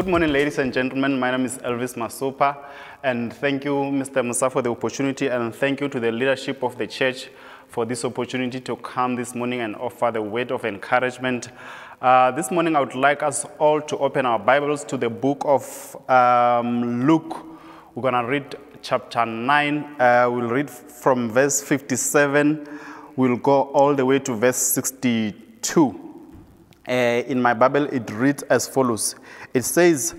Good morning, ladies and gentlemen. My name is Elvis Masopa, and thank you, Mr. Musa, for the opportunity, and thank you to the leadership of the church for this opportunity to come this morning and offer the word of encouragement. This morning, I would like us all to open our Bibles to the book of Luke. We're going to read chapter 9. We'll read from verse 57. We'll go all the way to verse 62. In my Bible, it reads as follows. It says,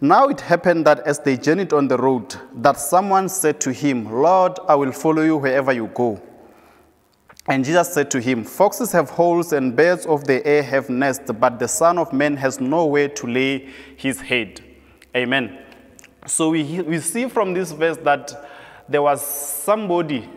"Now it happened that as they journeyed on the road, that someone said to him, 'Lord, I will follow you wherever you go.' And Jesus said to him, 'Foxes have holes and birds of the air have nests, but the Son of Man has nowhere to lay his head.'" Amen. So we see from this verse that there was somebody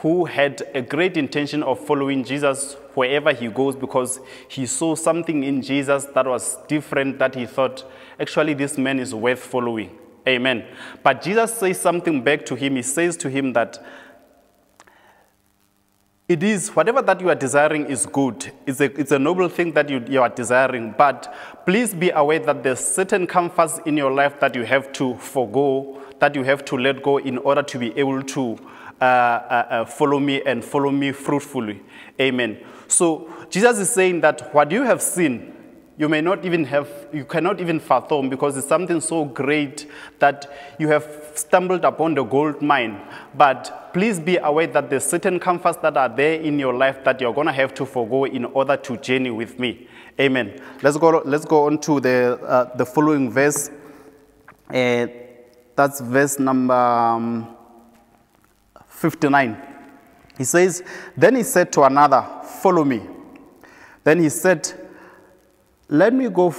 who had a great intention of following Jesus wherever he goes, because he saw something in Jesus that was different, that he thought, actually, this man is worth following. Amen. But Jesus says something back to him. He says to him that it is whatever that you are desiring is good. It's a noble thing that you are desiring. But please be aware that there's certain comforts in your life that you have to forego, that you have to let go in order to be able to follow me and follow me fruitfully. Amen. So Jesus is saying that what you have seen, you cannot even fathom, because it's something so great that you have stumbled upon the gold mine. But please be aware that there's certain comforts that are there in your life that you're going to have to forego in order to journey with me. Amen. Let's go on to the following verse. That's verse number 59. He says, "Then he said to another, 'Follow me.' Then he said, 'Let me go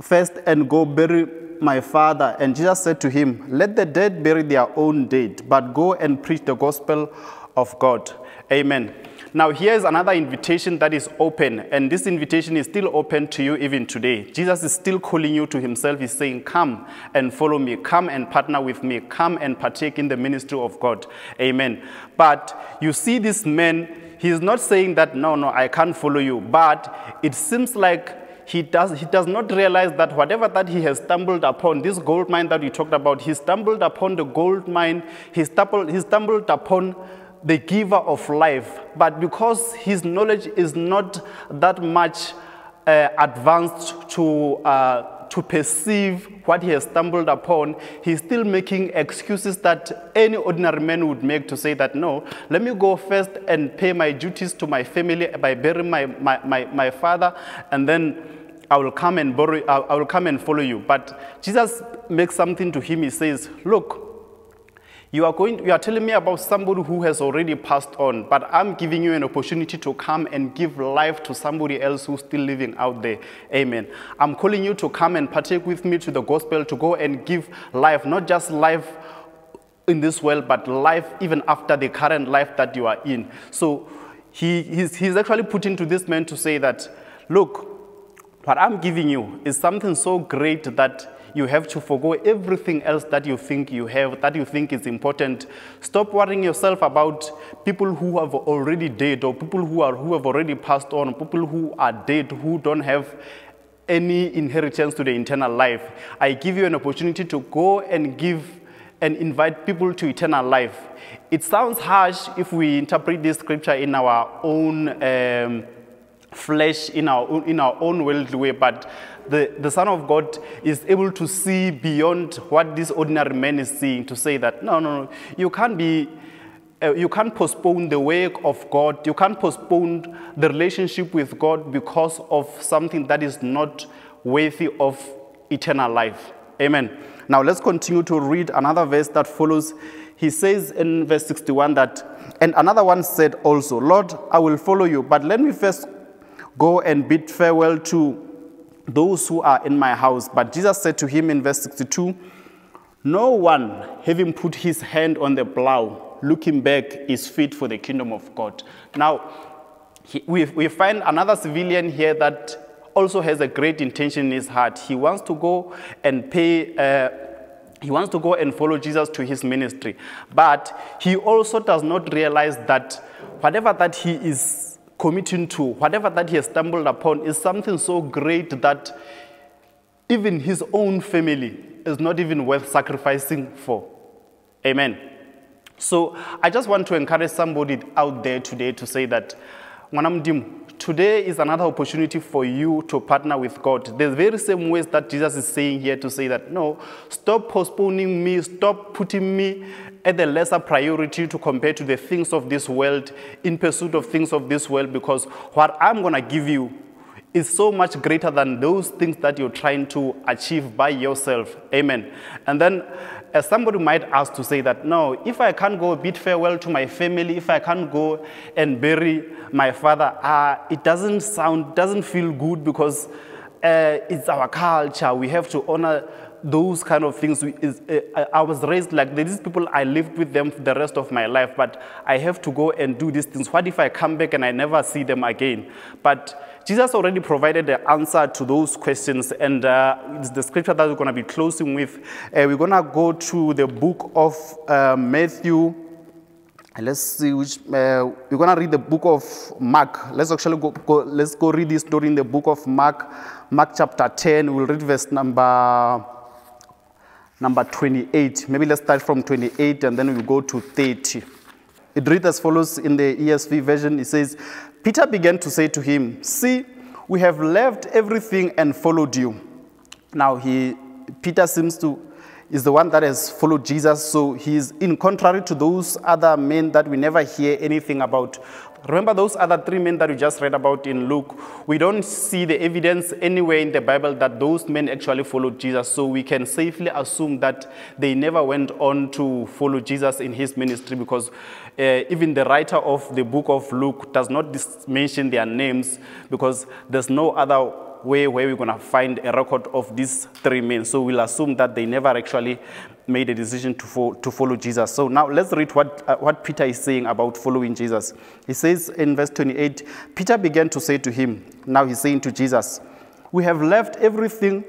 first and go bury my father.' And Jesus said to him, 'Let the dead bury their own dead, but go and preach the gospel of God.'" Amen. Now, here's another invitation that is open, and this invitation is still open to you even today. Jesus is still calling you to himself. He's saying, "Come and follow me. Come and partner with me. Come and partake in the ministry of God." Amen. But you see this man, he's not saying that, no, I can't follow you. But it seems like he does not realize that whatever that he has stumbled upon, this gold mine that we talked about, he stumbled upon the gold mine, he stumbled upon the giver of life. But because his knowledge is not that much advanced to perceive what he has stumbled upon, he's still making excuses that any ordinary man would make to say that, "No, let me go first and pay my duties to my family by burying my father, and then I will come and follow you." But Jesus makes something to him. He says, "Look, you are telling me about somebody who has already passed on, but I'm giving you an opportunity to come and give life to somebody else who's still living out there." Amen. I'm calling you to come and partake with me to the gospel, to go and give life, not just life in this world, but life even after the current life that you are in. So he's actually putting to this man to say that, "Look, what I'm giving you is something so great that you have to forgo everything else that you think you have, that you think is important. Stop worrying yourself about people who have already died, or people who have already passed on, people who are dead, who don't have any inheritance to the eternal life. I give you an opportunity to go and give and invite people to eternal life." It sounds harsh if we interpret this scripture in our own flesh, in our own worldly way, but the Son of God is able to see beyond what this ordinary man is seeing, to say that, no, you can't postpone the work of God, you can't postpone the relationship with God because of something that is not worthy of eternal life." Amen. Now let's continue to read another verse that follows. He says in verse 61 that, "And another one said also, 'Lord, I will follow you, but let me first go and bid farewell to those who are in my house.' But Jesus said to him" in verse 62, "No one, having put his hand on the plow, looking back, is fit for the kingdom of God." Now, we find another civilian here that also has a great intention in his heart. He wants to go and he wants to go and follow Jesus to his ministry. But he also does not realize that whatever that he is committing to, whatever that he has stumbled upon, is something so great that even his own family is not even worth sacrificing for. Amen. So I just want to encourage somebody out there today to say that, Mwanamdimu, today is another opportunity for you to partner with God. The very same ways that Jesus is saying here to say that, no, stop postponing me, stop putting me at the lesser priority to compare to the things of this world, in pursuit of things of this world, because what I'm going to give you is so much greater than those things that you're trying to achieve by yourself. Amen. And then as somebody might ask to say that, no, if I can't go bid farewell to my family, if I can't go and bury my father, it doesn't feel good, because it's our culture. We have to honor those kind of things. I was raised like these people, I lived with them for the rest of my life, but I have to go and do these things. What if I come back and I never see them again? But Jesus already provided the answer to those questions, and it's the scripture that we're going to be closing with. We're going to go to the book of Matthew. Let's see which, we're going to read the book of Mark. Let's actually let's go read this story in the book of Mark, Mark chapter 10. We'll read verse number 28. Maybe let's start from 28 and then we'll go to 30. It reads as follows in the ESV version. It says, Peter began to say to him, see, we have left everything and followed you. Now Peter seems to is the one that has followed Jesus, so he is in contrary to those other men that we never hear anything about. Remember those other three men that we just read about in Luke? We don't see the evidence anywhere in the Bible that those men actually followed Jesus. So we can safely assume that they never went on to follow Jesus in his ministry, because even the writer of the book of Luke does not mention their names, because there's no other way where we're going to find a record of these three men. So we'll assume that they never actually made a decision to follow Jesus. So now let's read what Peter is saying about following Jesus. He says in verse 28, Peter began to say to him, now he's saying to Jesus, we have left everything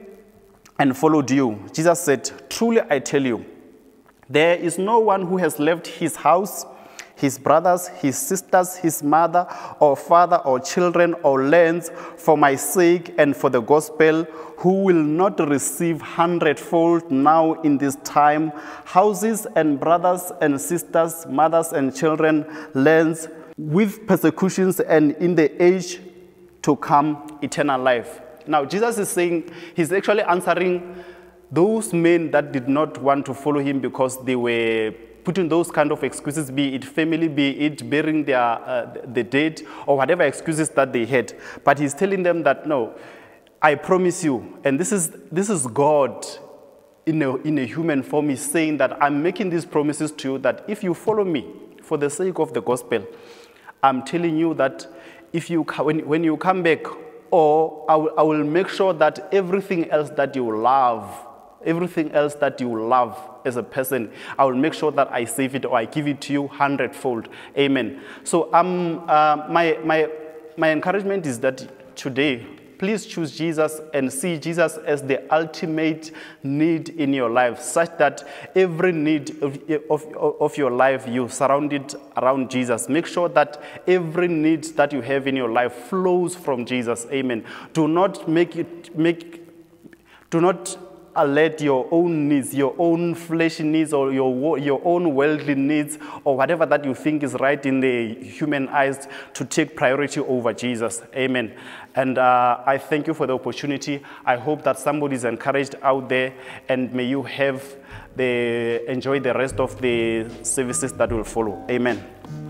and followed you. Jesus said, truly I tell you, there is no one who has left his house, his brothers, his sisters, his mother, or father, or children, or lands, for my sake and for the gospel, who will not receive hundredfold now in this time, houses and brothers and sisters, mothers and children, lands, with persecutions, and in the age to come, eternal life. Now, Jesus is saying, he's actually answering those men that did not want to follow him because they were putting those kind of excuses, be it family, be it burying the dead, or whatever excuses that they had. But he's telling them that, no, I promise you, and this is God in a human form, is saying that I'm making these promises to you, that if you follow me for the sake of the gospel, I'm telling you that when you come back, or I will make sure that everything else that you love, everything else that you love as a person, I will make sure that I save it, or I give it to you hundredfold. Amen. So my encouragement is that today, please choose Jesus and see Jesus as the ultimate need in your life, such that every need of your life, you surround it around Jesus. Make sure that every need that you have in your life flows from Jesus. Amen. Do not let your own needs, your own fleshy needs, or your own worldly needs, or whatever that you think is right in the human eyes, to take priority over Jesus. Amen. And I thank you for the opportunity. I hope that somebody is encouraged out there, and may you enjoy the rest of the services that will follow. Amen.